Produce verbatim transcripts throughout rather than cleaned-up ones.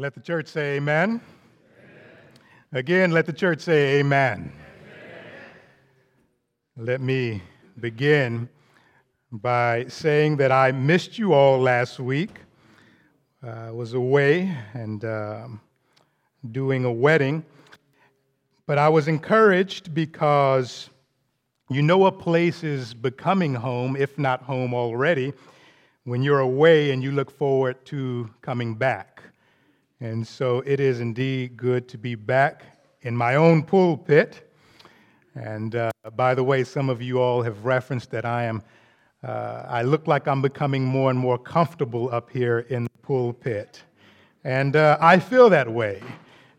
Let the church say amen. Amen. Again, let the church say amen. Amen. Let me begin by saying that I missed you all last week. Uh, I was away and uh, doing a wedding, but I was encouraged because you know a place is becoming home, if not home already, when you're away and you look forward to coming back. And so it is indeed good to be back in my own pulpit. And uh, by the way, some of you all have referenced that I am, uh, I look like I'm becoming more and more comfortable up here in the pulpit. And uh, I feel that way.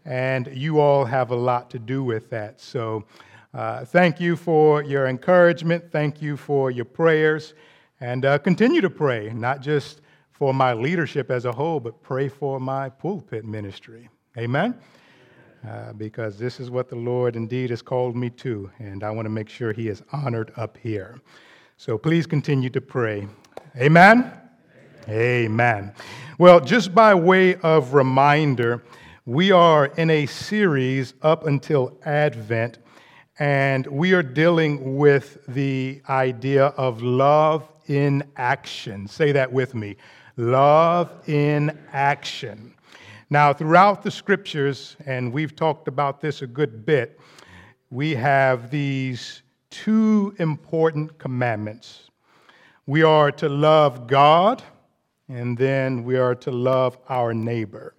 And you all have a lot to do with that. So uh, thank you for your encouragement. Thank you for your prayers. And uh, continue to pray, not just for my leadership as a whole, but pray for my pulpit ministry. Amen? Uh, because this is what the Lord indeed has called me to, and I want to make sure He is honored up here. So please continue to pray. Amen? Amen? Amen. Well, just by way of reminder, we are in a series up until Advent, and we are dealing with the idea of love in action. Say that with me. Love in action. Now, throughout the scriptures, and we've talked about this a good bit, we have these two important commandments. We are to love God, and then we are to love our neighbor.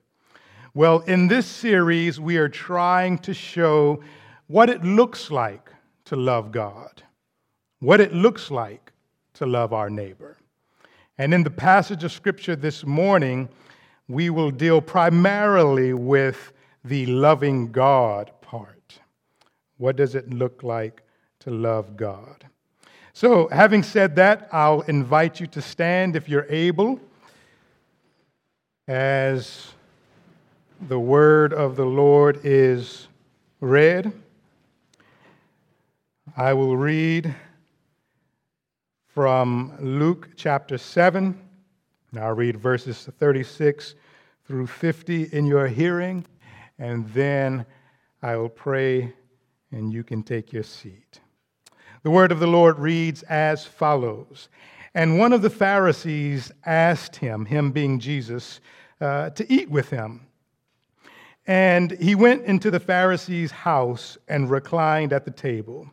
Well, in this series, we are trying to show what it looks like to love God, what it looks like to love our neighbor. And in the passage of Scripture this morning, we will deal primarily with the loving God part. What does it look like to love God? So, having said that, I'll invite you to stand if you're able, as the word of the Lord is read. I will read from Luke chapter seven, and I'll read verses thirty-six through fifty in your hearing, and then I will pray, and you can take your seat. The word of the Lord reads as follows. And one of the Pharisees asked him, him being Jesus, uh, to eat with him. And he went into the Pharisee's house and reclined at the table.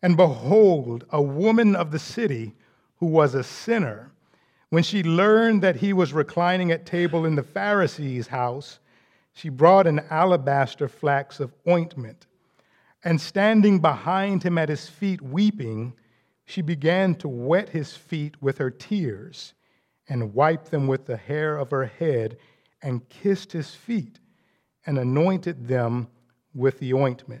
And behold, a woman of the city who was a sinner, when she learned that he was reclining at table in the Pharisee's house, she brought an alabaster flask of ointment. And standing behind him at his feet weeping, she began to wet his feet with her tears and wiped them with the hair of her head and kissed his feet and anointed them with the ointment.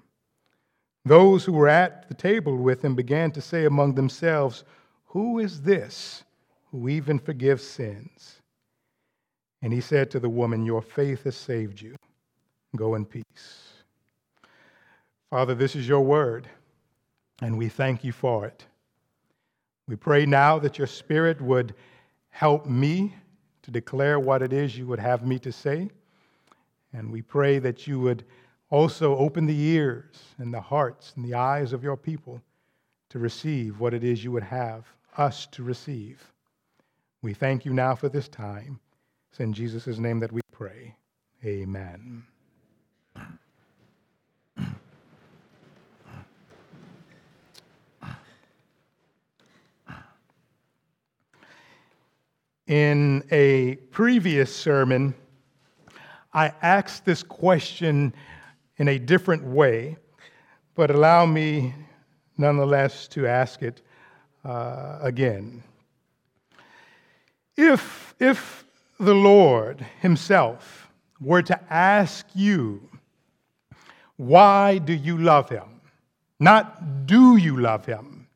Those who were at the table with him began to say among themselves, who is this who even forgives sins? And he said to the woman, your faith has saved you. Go in peace. Father, this is your word, and we thank you for it. We pray now that your Spirit would help me to declare what it is you would have me to say. And we pray that you would also open the ears and the hearts and the eyes of your people to receive what it is you would have us to receive. We thank you now for this time. It's in Jesus' name that we pray. Amen. In a previous sermon, I asked this question in a different way, but allow me nonetheless to ask it uh, again. If, if the Lord himself were to ask you, why do you love him? Not do you love him,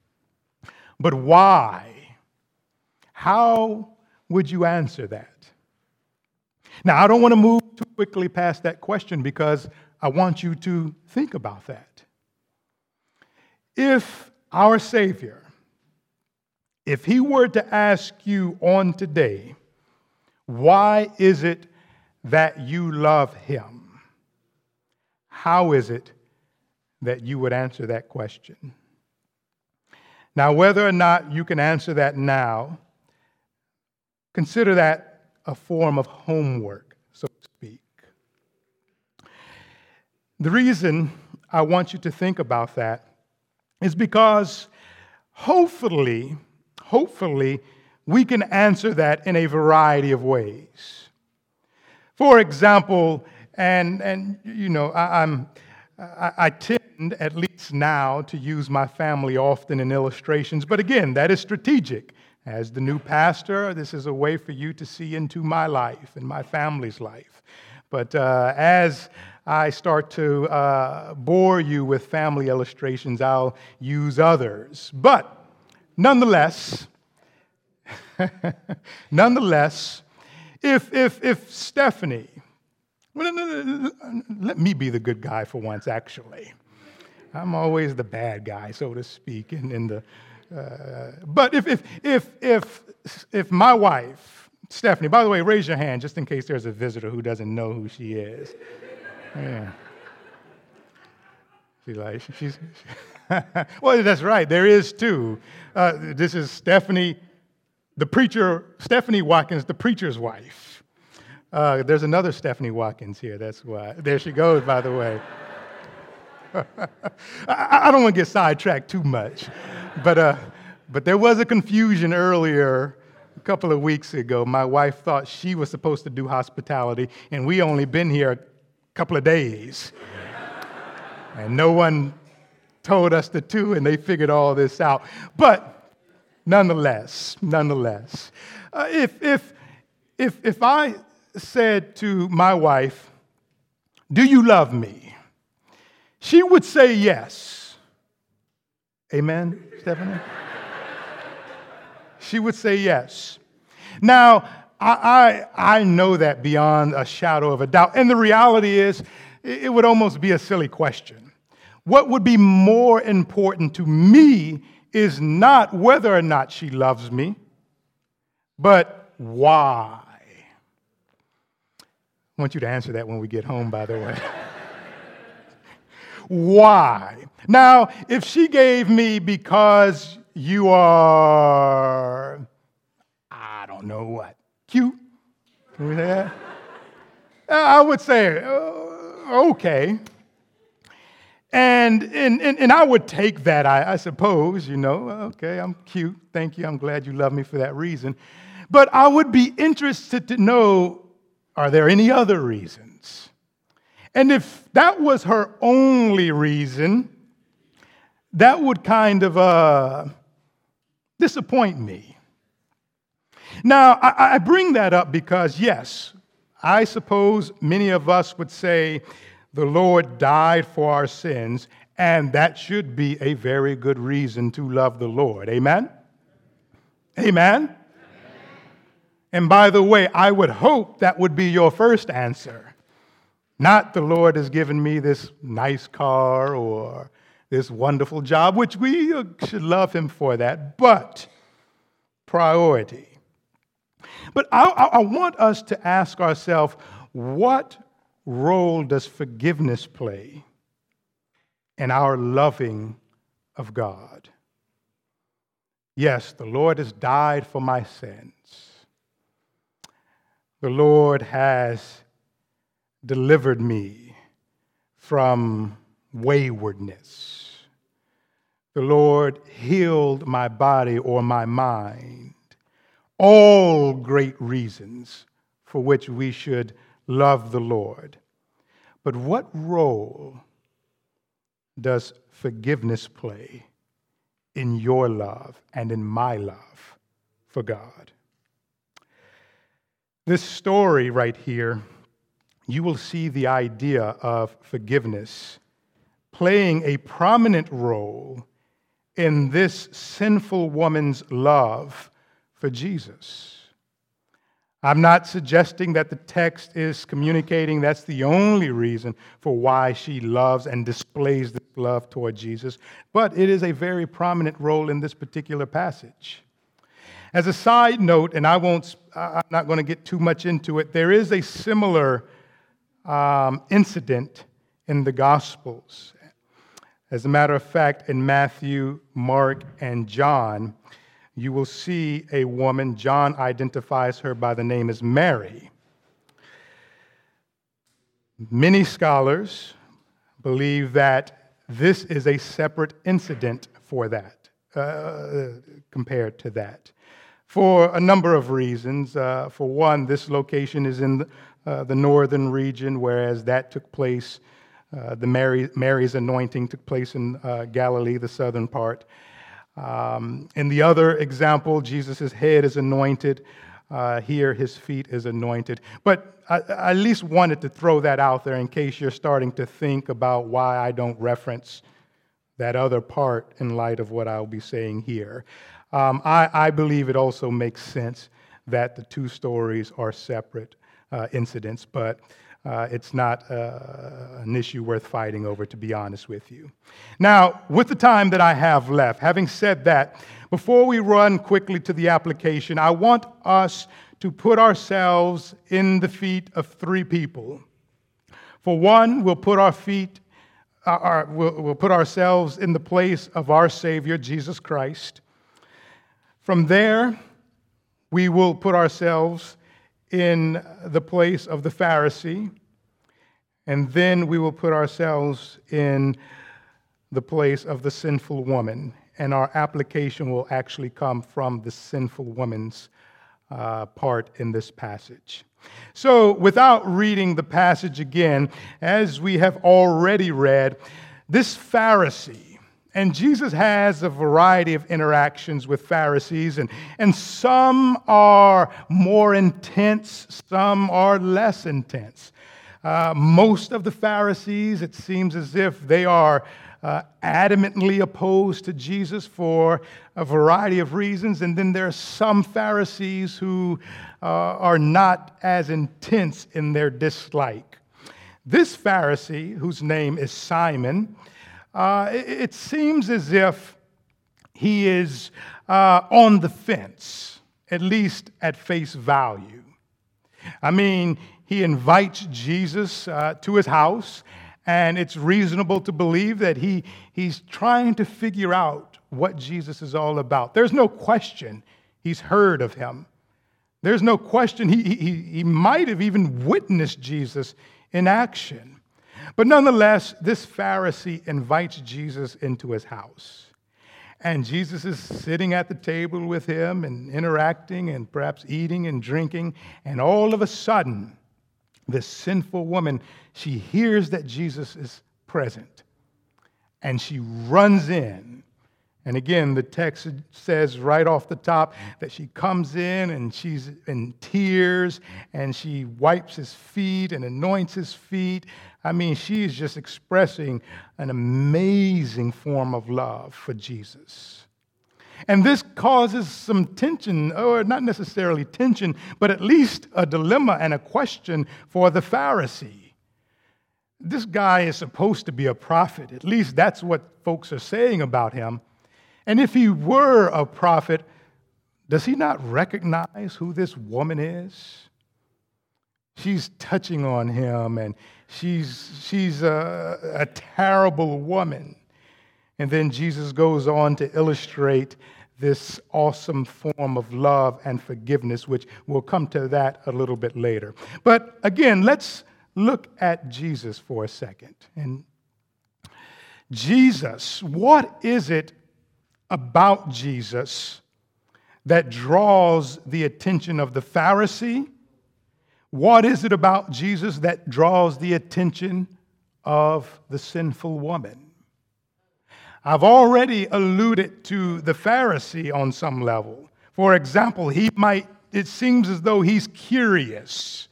but why? How would you answer that? Now, I don't want to move too quickly past that question because I want you to think about that. If our Savior, if he were to ask you on today, why is it that you love him? How is it that you would answer that question? Now, whether or not you can answer that now, consider that a form of homework, so to speak. The reason I want you to think about that is because hopefully, hopefully, we can answer that in a variety of ways. For example, and and you know, I, I'm I, I tend, at least now, to use my family often in illustrations, but again, that is strategic. As the new pastor, this is a way for you to see into my life and my family's life. But uh, as I start to uh, bore you with family illustrations, I'll use others. But nonetheless, nonetheless, if if if Stephanie, well, no, no, no, let me be the good guy for once. Actually, I'm always the bad guy, so to speak, in, in the. Uh, but if if if if if my wife, Stephanie, by the way, raise your hand just in case there's a visitor who doesn't know who she is. Yeah. She like, she's, she, well, that's right, there is too. Uh, this is Stephanie, the preacher, Stephanie Watkins, the preacher's wife. Uh, there's another Stephanie Watkins here, that's why. There she goes, by the way. I, I don't want to get sidetracked too much. But uh, but there was a confusion earlier, a couple of weeks ago. My wife thought she was supposed to do hospitality, and we only been here a couple of days. And no one told us the two, and they figured all this out. But nonetheless, nonetheless, uh, if if if if I said to my wife, "Do you love me?" she would say yes. Amen, Stephanie? She would say yes. Now, I, I I know that beyond a shadow of a doubt. And the reality is, it would almost be a silly question. What would be more important to me is not whether or not she loves me, but why. I want you to answer that when we get home, by the way. Why? Now, if she gave me because you are, I don't know what, cute, can we say that? I would say, uh, okay. And, and, and, and I would take that, I, I suppose, you know, okay, I'm cute, thank you, I'm glad you love me for that reason. But I would be interested to know, are there any other reasons? And if that was her only reason, that would kind of uh, disappoint me. Now, I, I bring that up because, yes, I suppose many of us would say the Lord died for our sins, and that should be a very good reason to love the Lord. Amen? Amen? Amen. And by the way, I would hope that would be your first answer. Not the Lord has given me this nice car or this wonderful job, which we should love him for that, but priority. But I, I want us to ask ourselves, what role does forgiveness play in our loving of God? Yes, the Lord has died for my sins. The Lord has delivered me from waywardness. The Lord healed my body or my mind. All great reasons for which we should love the Lord. But what role does forgiveness play in your love and in my love for God? This story right here, you will see the idea of forgiveness playing a prominent role in this sinful woman's love for Jesus. I'm not suggesting that the text is communicating that's the only reason for why she loves and displays this love toward Jesus, but it is a very prominent role in this particular passage. As a side note, and I won't, I'm not going to get too much into it, there is a similar um, incident in the Gospels. As a matter of fact, in Matthew, Mark, and John, you will see a woman. John identifies her by the name as Mary. Many scholars believe that this is a separate incident for that, uh, compared to that, for a number of reasons. Uh, for one, this location is in the, uh, the northern region, whereas that took place, uh, the Mary, Mary's anointing took place in uh, Galilee, the southern part. Um, in the other example, Jesus' head is anointed. Uh, here, his feet is anointed. But I, I at least wanted to throw that out there in case you're starting to think about why I don't reference that other part in light of what I'll be saying here. Um, I, I believe it also makes sense that the two stories are separate uh, incidents, but uh, it's not uh, an issue worth fighting over, to be honest with you. Now, with the time that I have left, having said that, before we run quickly to the application, I want us to put ourselves in the feet of three people. For one, we'll put our feet, uh, our, we'll, we'll put ourselves in the place of our Savior, Jesus Christ. From there, we will put ourselves in the place of the Pharisee, and then we will put ourselves in the place of the sinful woman, and our application will actually come from the sinful woman's uh, part in this passage. So, without reading the passage again, as we have already read, this Pharisee, and Jesus has a variety of interactions with Pharisees, and, and some are more intense, some are less intense. Uh, most of the Pharisees, it seems as if they are uh, adamantly opposed to Jesus for a variety of reasons, and then there are some Pharisees who uh, are not as intense in their dislike. This Pharisee, whose name is Simon, Uh, it, it seems as if he is uh, on the fence, at least at face value. I mean, he invites Jesus uh, to his house, and it's reasonable to believe that he he's trying to figure out what Jesus is all about. There's no question he's heard of him. There's no question he he, he might have even witnessed Jesus in action. But nonetheless, this Pharisee invites Jesus into his house. And Jesus is sitting at the table with him and interacting and perhaps eating and drinking. And all of a sudden, this sinful woman, she hears that Jesus is present. And she runs in. And again, the text says right off the top that she comes in and she's in tears and she wipes his feet and anoints his feet. I mean, she is just expressing an amazing form of love for Jesus. And this causes some tension, or not necessarily tension, but at least a dilemma and a question for the Pharisee. This guy is supposed to be a prophet. At least that's what folks are saying about him. And if he were a prophet, does he not recognize who this woman is? She's touching on him, and she's, she's a, a terrible woman. And then Jesus goes on to illustrate this awesome form of love and forgiveness, which we'll come to that a little bit later. But again, let's look at Jesus for a second. And Jesus, what is it about Jesus that draws the attention of the Pharisee? What is it about Jesus that draws the attention of the sinful woman? I've already alluded to the Pharisee on some level. For example, he might, it seems as though he's curious.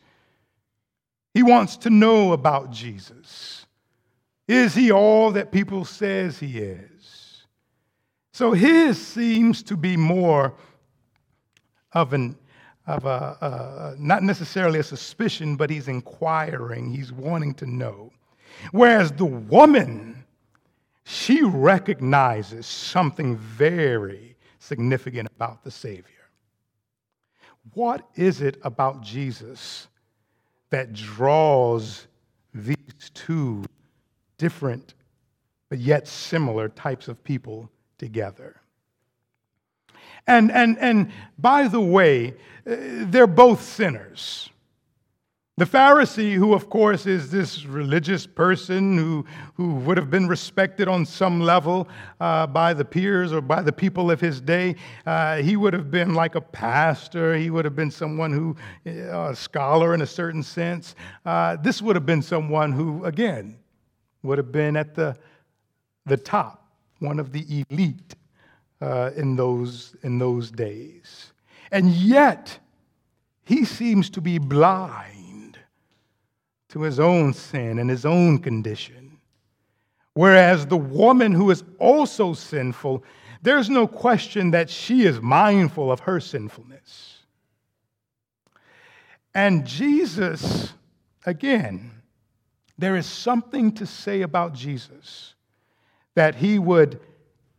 He wants to know about Jesus. Is he all that people says he is? So his seems to be more of an, of a, a not necessarily a suspicion, but he's inquiring, he's wanting to know. Whereas the woman, she recognizes something very significant about the Savior. What is it about Jesus that draws these two different but yet similar types of people together? And, and, and by the way, they're both sinners. The Pharisee, who, of course, is this religious person who, who would have been respected on some level uh, by the peers or by the people of his day, uh, he would have been like a pastor. He would have been someone who, uh, a scholar in a certain sense. Uh, this would have been someone who, again, would have been at the, the top, one of the elite uh, in those, in those days. And yet, he seems to be blind to his own sin and his own condition. Whereas the woman who is also sinful, there's no question that she is mindful of her sinfulness. And Jesus, again, there is something to say about Jesus that he would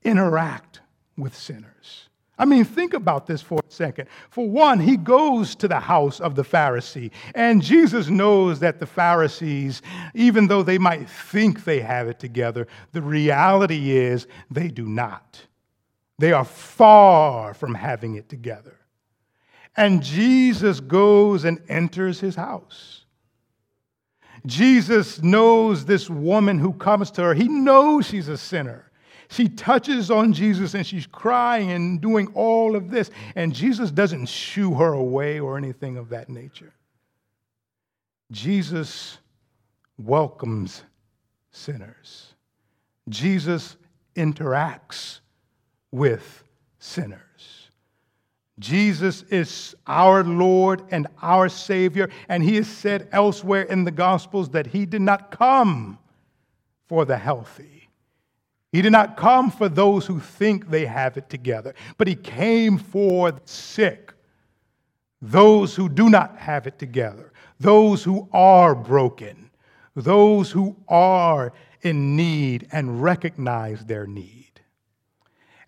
interact with sinners. I mean, think about this for a second. For one, he goes to the house of the Pharisee, and Jesus knows that the Pharisees, even though they might think they have it together, the reality is they do not. They are far from having it together. And Jesus goes and enters his house. Jesus knows this woman who comes to her. He knows she's a sinner. She touches on Jesus, and she's crying and doing all of this. And Jesus doesn't shoo her away or anything of that nature. Jesus welcomes sinners. Jesus interacts with sinners. Jesus is our Lord and our Savior, and he has said elsewhere in the Gospels that he did not come for the healthy. He did not come for those who think they have it together, but he came for the sick, those who do not have it together, those who are broken, those who are in need and recognize their need.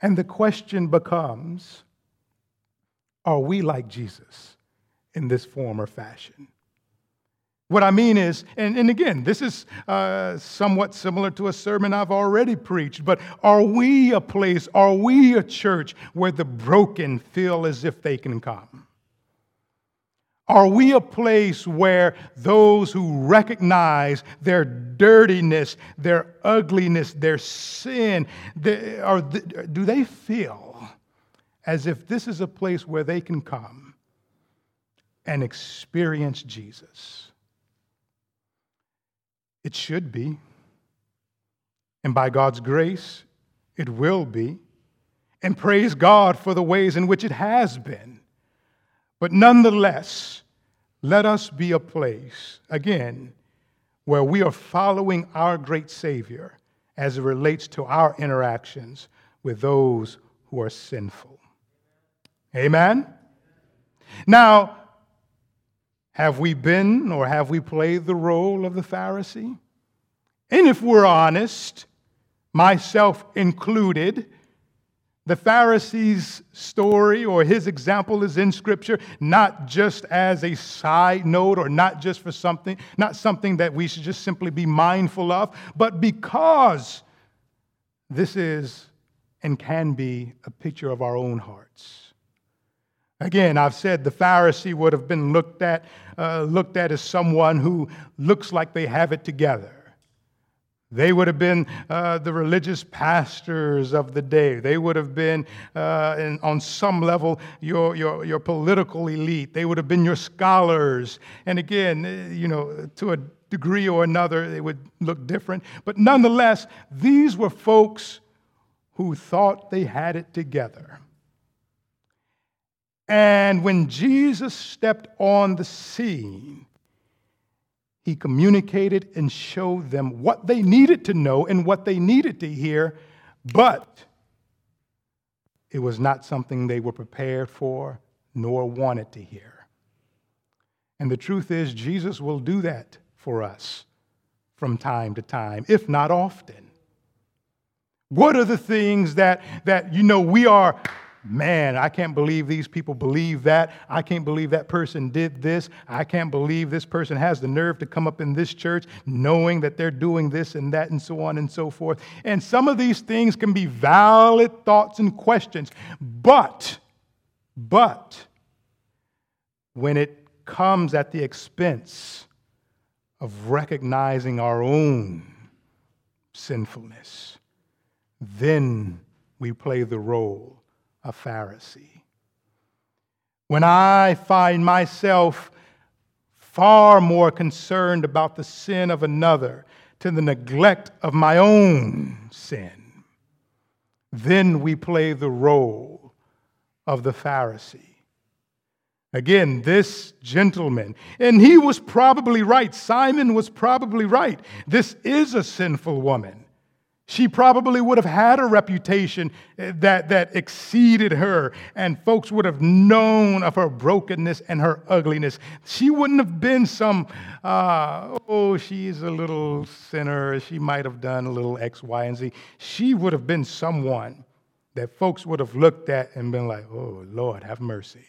And the question becomes, are we like Jesus in this form or fashion? What I mean is, and, and again, this is uh, somewhat similar to a sermon I've already preached, but are we a place, are we a church where the broken feel as if they can come? Are we a place where those who recognize their dirtiness, their ugliness, their sin, they, are, do they feel as if this is a place where they can come and experience Jesus? It should be, and by God's grace, it will be, and praise God for the ways in which it has been. But nonetheless, let us be a place, again, where we are following our great Savior as it relates to our interactions with those who are sinful. Amen? Now, have we been or have we played the role of the Pharisee? And if we're honest, myself included, the Pharisee's story or his example is in Scripture, not just as a side note or not just for something, not something that we should just simply be mindful of, but because this is and can be a picture of our own hearts. Again, I've said the Pharisee would have been looked at, uh, looked at as someone who looks like they have it together. They would have been uh, the religious pastors of the day. They would have been, uh, in, on some level, your, your your political elite. They would have been your scholars. And again, you know, to a degree or another, it would look different. But nonetheless, these were folks who thought they had it together. And when Jesus stepped on the scene, He communicated and showed them what they needed to know and what they needed to hear, but it was not something they were prepared for nor wanted to hear. And the truth is, Jesus will do that for us from time to time, if not often. What are the things that, that you know, we are... Man, I can't believe these people believe that. I can't believe that person did this. I can't believe this person has the nerve to come up in this church knowing that they're doing this and that and so on and so forth. And some of these things can be valid thoughts and questions. But, but, when it comes at the expense of recognizing our own sinfulness, then we play the role a Pharisee. When I find myself far more concerned about the sin of another to the neglect of my own sin, then we play the role of the Pharisee. Again, this gentleman, and he was probably right. Simon was probably right. This is a sinful woman. She probably would have had a reputation that, that exceeded her, and folks would have known of her brokenness and her ugliness. She wouldn't have been some, uh, oh, she's a little sinner. She might have done a little X, Y, and Z. She would have been someone that folks would have looked at and been like, oh, Lord, have mercy.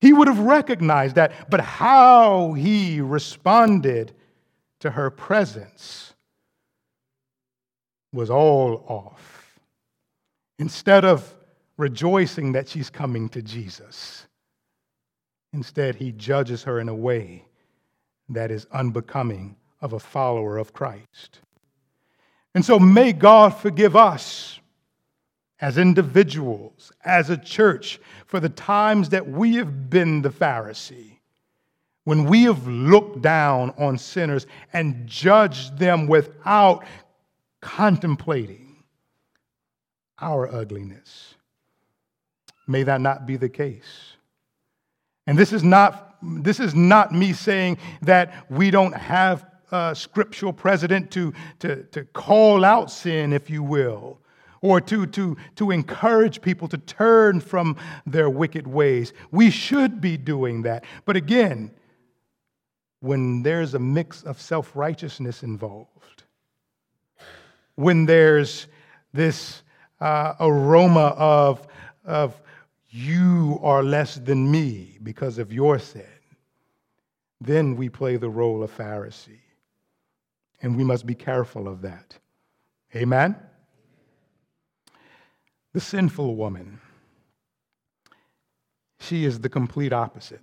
He would have recognized that, but how he responded to her presence was all off. Instead of rejoicing that she's coming to Jesus, instead he judges her in a way that is unbecoming of a follower of Christ. And so may God forgive us as individuals, as a church, for the times that we have been the Pharisee, when we have looked down on sinners and judged them without contemplating our ugliness. May that not be the case. And this is not, this is not me saying that we don't have a scriptural precedent to, to, to call out sin, if you will, or to, to, to encourage people to turn from their wicked ways. We should be doing that. But again, when there's a mix of self-righteousness involved, when there's this uh, aroma of, of you are less than me because of your sin, then we play the role of Pharisee. And we must be careful of that. Amen? The sinful woman, she is the complete opposite.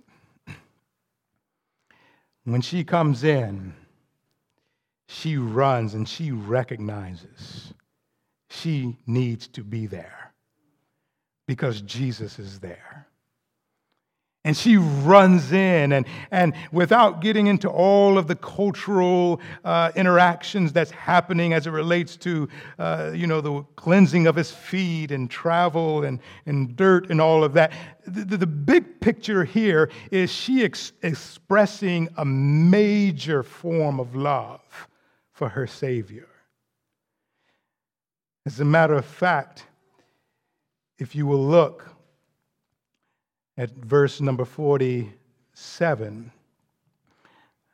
When she comes in, she runs and she recognizes she needs to be there because Jesus is there. And she runs in, and, and without getting into all of the cultural uh, interactions that's happening as it relates to, uh, you know, the cleansing of his feet and travel and, and dirt and all of that, the, the big picture here is she ex- expressing a major form of love for her Savior. As a matter of fact, If you will look at verse number forty-seven,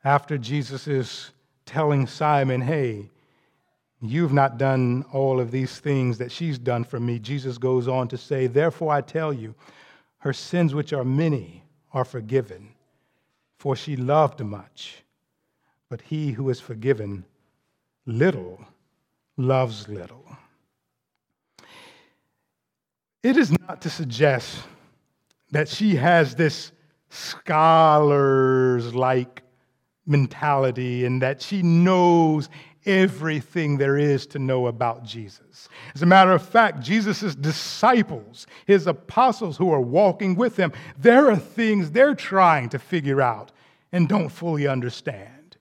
after Jesus is telling Simon, hey, you've not done all of these things that she's done for me, Jesus goes on to say, therefore I tell you, her sins which are many are forgiven, for she loved much. But he who is forgiven little loves little. It is not to suggest that she has this scholars-like mentality and that she knows everything there is to know about Jesus. As a matter of fact, Jesus' disciples, his apostles who are walking with him, there are things they're trying to figure out and don't fully understand.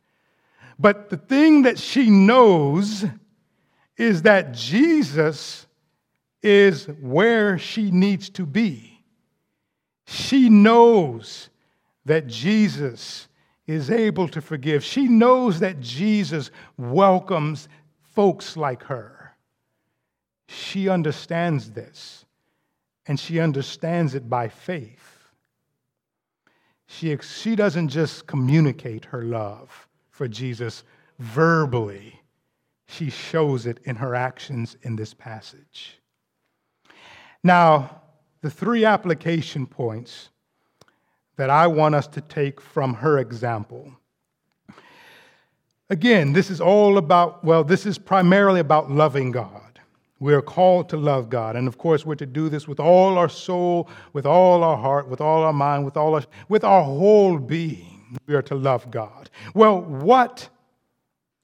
But the thing that she knows is that Jesus is where she needs to be. She knows that Jesus is able to forgive. She knows that Jesus welcomes folks like her. She understands this, and she understands it by faith. She, she doesn't just communicate her love for Jesus verbally. She shows it in her actions in this passage. Now, the three application points that I want us to take from her example. Again, this is all about, well, this is primarily about loving God. We are called to love God. And of course, we're to do this with all our soul, with all our heart, with all our mind, with all our, with our whole being. We are to love God. Well, what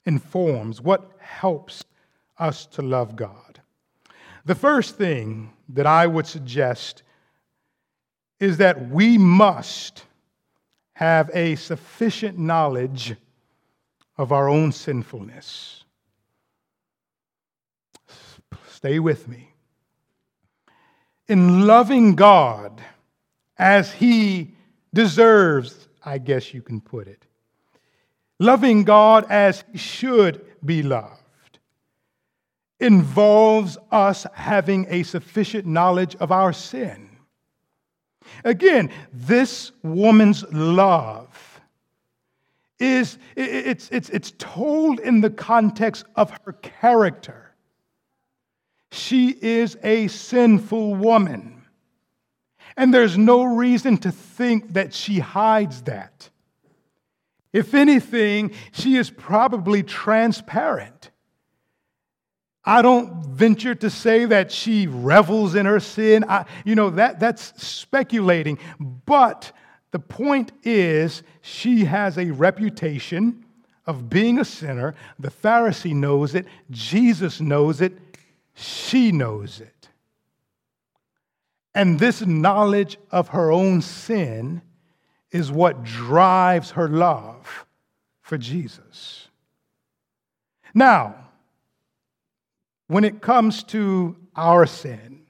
informs, what helps us to love God? The first thing that I would suggest is that we must have a sufficient knowledge of our own sinfulness. Stay with me. In loving God as He deserves, I guess you can put it, loving God as He should be loved, involves us having a sufficient knowledge of our sin. Again, this woman's love is it's, it's, it's told in the context of her character. She is a sinful woman, and there's no reason to think that she hides that. If anything, she is probably transparent. I don't venture to say that she revels in her sin. I, you know, that, that's speculating. But the point is, she has a reputation of being a sinner. The Pharisee knows it. Jesus knows it. She knows it. And this knowledge of her own sin is what drives her love for Jesus. Now, when it comes to our sin,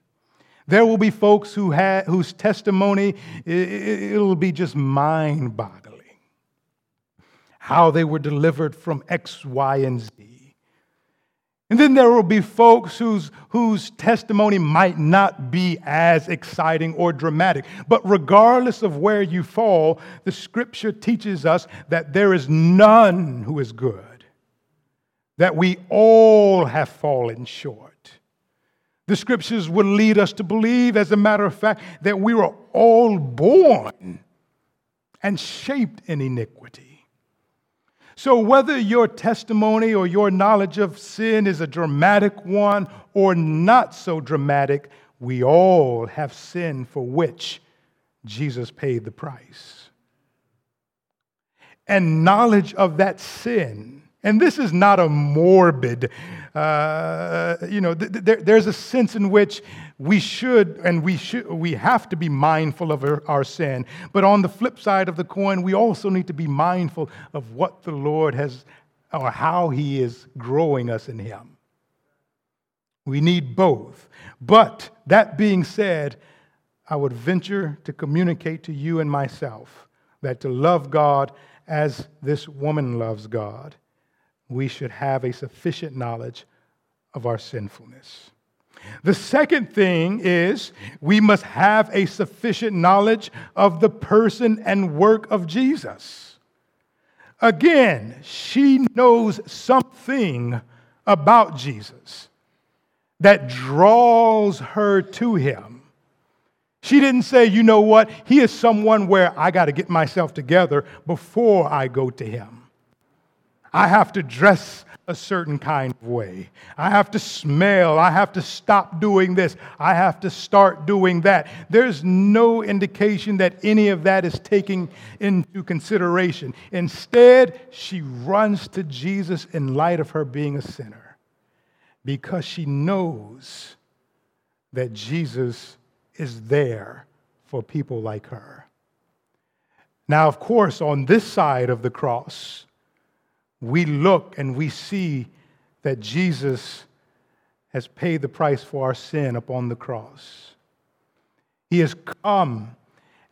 there will be folks who have, whose testimony, it'll be just mind-boggling. How they were delivered from X, Y, and Z. And then there will be folks whose, whose testimony might not be as exciting or dramatic. But regardless of where you fall, the Scripture teaches us that there is none who is good, that we all have fallen short. The Scriptures would lead us to believe, as a matter of fact, that we were all born and shaped in iniquity. So whether your testimony or your knowledge of sin is a dramatic one or not so dramatic, we all have sin for which Jesus paid the price. And knowledge of that sin, and this is not a morbid, uh, you know, th- th- there's a sense in which we should and we should we have to be mindful of our, our sin. But on the flip side of the coin, we also need to be mindful of what the Lord has or how He is growing us in Him. We need both. But that being said, I would venture to communicate to you and myself that to love God as this woman loves God, we should have a sufficient knowledge of our sinfulness. The second thing is we must have a sufficient knowledge of the person and work of Jesus. Again, she knows something about Jesus that draws her to him. She didn't say, you know what, he is someone where I got to get myself together before I go to him. I have to dress a certain kind of way. I have to smell. I have to stop doing this. I have to start doing that. There's no indication that any of that is taken into consideration. Instead, she runs to Jesus in light of her being a sinner because she knows that Jesus is there for people like her. Now, of course, on this side of the cross, we look and we see that Jesus has paid the price for our sin upon the cross. He has come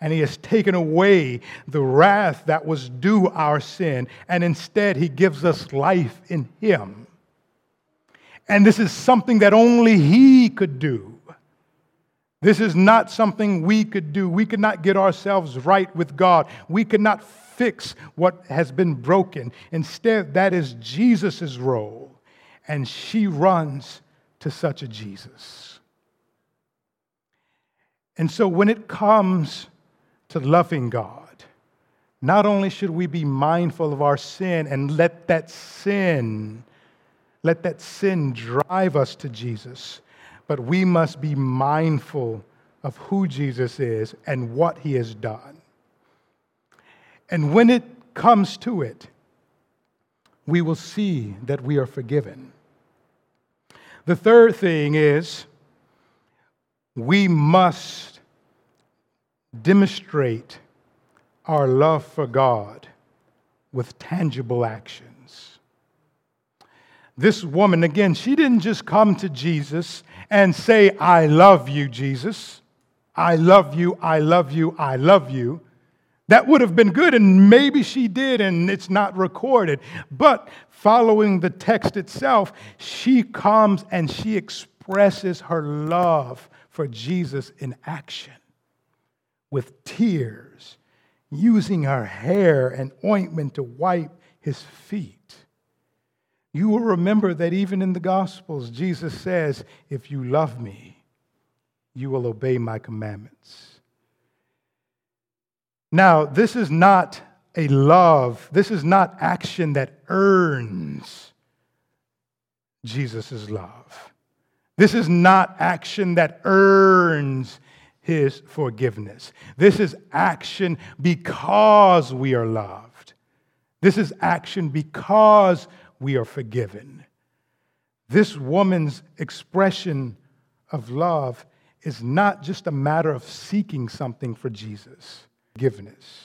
and he has taken away the wrath that was due our sin, and instead he gives us life in him. And this is something that only he could do. This is not something we could do. We could not get ourselves right with God. We could not fix what has been broken. Instead, that is Jesus' role. And she runs to such a Jesus. And so when it comes to loving God, not only should we be mindful of our sin and let that sin, let that sin drive us to Jesus, but we must be mindful of who Jesus is and what he has done. And when it comes to it, we will see that we are forgiven. The third thing is we must demonstrate our love for God with tangible actions. This woman, again, she didn't just come to Jesus and say, I love you, Jesus. I love you, I love you, I love you. That would have been good, and maybe she did, and it's not recorded. But following the text itself, she comes and she expresses her love for Jesus in action with tears, using her hair and ointment to wipe his feet. You will remember that even in the Gospels, Jesus says, if you love me, you will obey my commandments. Now, this is not a love, this is not action that earns Jesus' love. This is not action that earns his forgiveness. This is action because we are loved. This is action because we are forgiven. This woman's expression of love is not just a matter of seeking something for Jesus' forgiveness.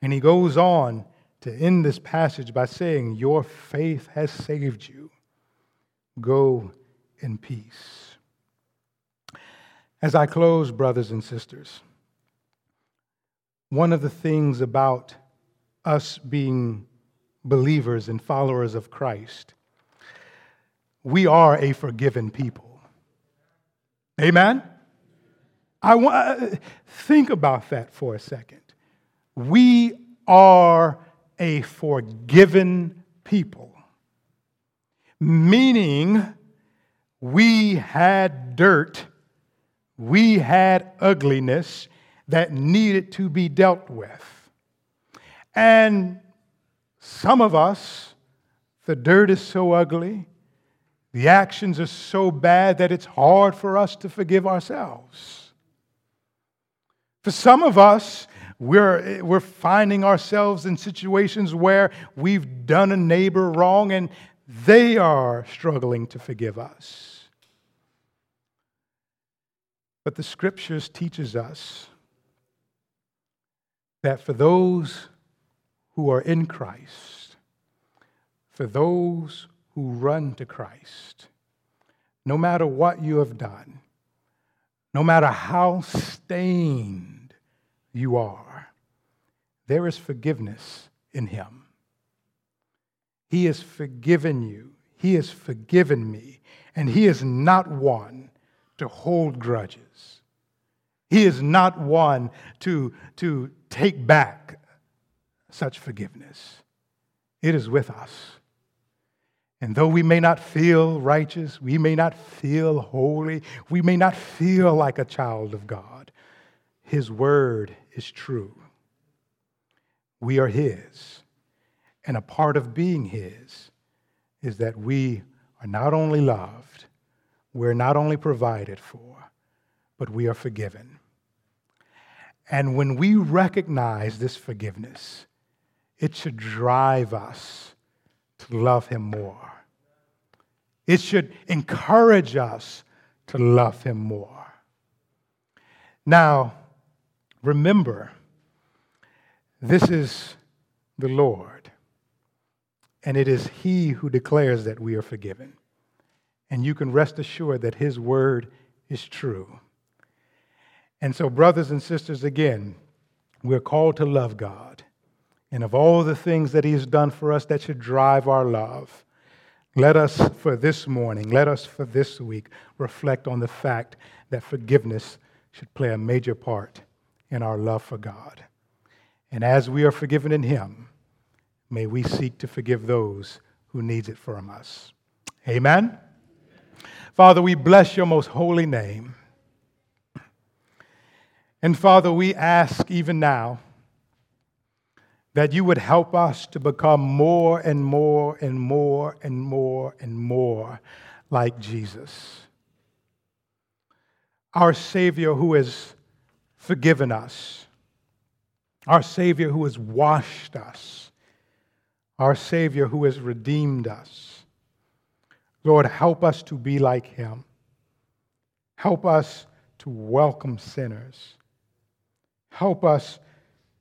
And he goes on to end this passage by saying, your faith has saved you. Go in peace. As I close, brothers and sisters, one of the things about us being believers and followers of Christ, we are a forgiven people. Amen? I want think about that for a second. We are a forgiven people, meaning we had dirt, we had ugliness that needed to be dealt with. And some of us, the dirt is so ugly, the actions are so bad that it's hard for us to forgive ourselves. For some of us, we're, we're finding ourselves in situations where we've done a neighbor wrong and they are struggling to forgive us. But the Scriptures teaches us that for those who are in Christ, for those who run to Christ, no matter what you have done, no matter how stained you are, there is forgiveness in him. He has forgiven you. He has forgiven me. And he is not one to hold grudges. He is not one to, to take back such forgiveness. It is with us. And though we may not feel righteous, we may not feel holy, we may not feel like a child of God, His word is true. We are His. And a part of being His is that we are not only loved, we're not only provided for, but we are forgiven. And when we recognize this forgiveness, it should drive us to love Him more. It should encourage us to love Him more. Now, remember, this is the Lord, and it is He who declares that we are forgiven. And you can rest assured that His word is true. And so, brothers and sisters, again, we're called to love God. And of all the things that He has done for us that should drive our love, let us for this morning, let us for this week, reflect on the fact that forgiveness should play a major part in our love for God. And as we are forgiven in Him, may we seek to forgive those who need it from us. Amen? Father, we bless your most holy name. And Father, we ask even now that you would help us to become more and more and more and more and more like Jesus, our Savior who has forgiven us, our Savior who has washed us, our Savior who has redeemed us. Lord, help us to be like Him. Help us to welcome sinners. Help us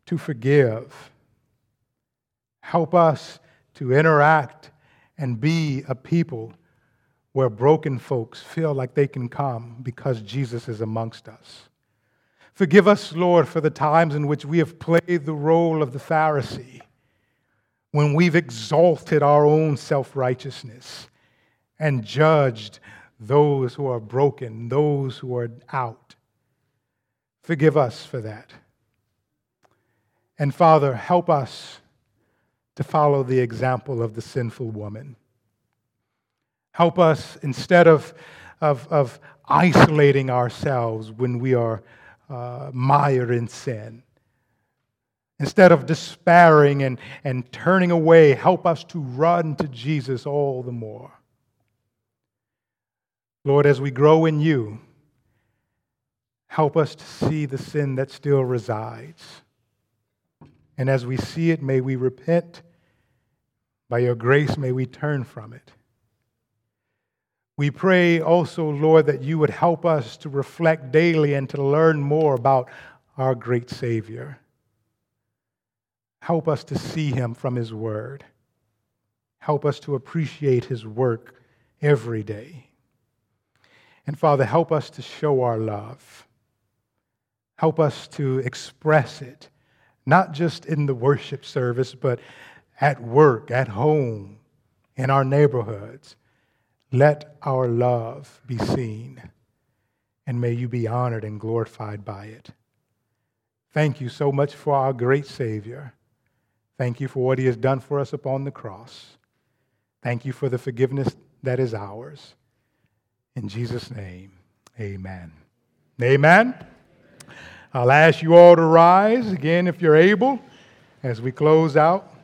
to forgive. Help us to interact and be a people where broken folks feel like they can come because Jesus is amongst us. Forgive us, Lord, for the times in which we have played the role of the Pharisee, when we've exalted our own self-righteousness and judged those who are broken, those who are out. Forgive us for that. And Father, help us to follow the example of the sinful woman. Help us, instead of, of, of isolating ourselves when we are uh, mired in sin, instead of despairing and, and turning away, help us to run to Jesus all the more. Lord, as we grow in you, help us to see the sin that still resides. And as we see it, may we repent. By your grace, may we turn from it. We pray also, Lord, that you would help us to reflect daily and to learn more about our great Savior. Help us to see Him from His word. Help us to appreciate His work every day. And Father, help us to show our love. Help us to express it, not just in the worship service, but at work, at home, in our neighborhoods. Let our love be seen, and may you be honored and glorified by it. Thank you so much for our great Savior. Thank you for what He has done for us upon the cross. Thank you for the forgiveness that is ours. In Jesus' name, amen. Amen. I'll ask you all to rise again if you're able as we close out.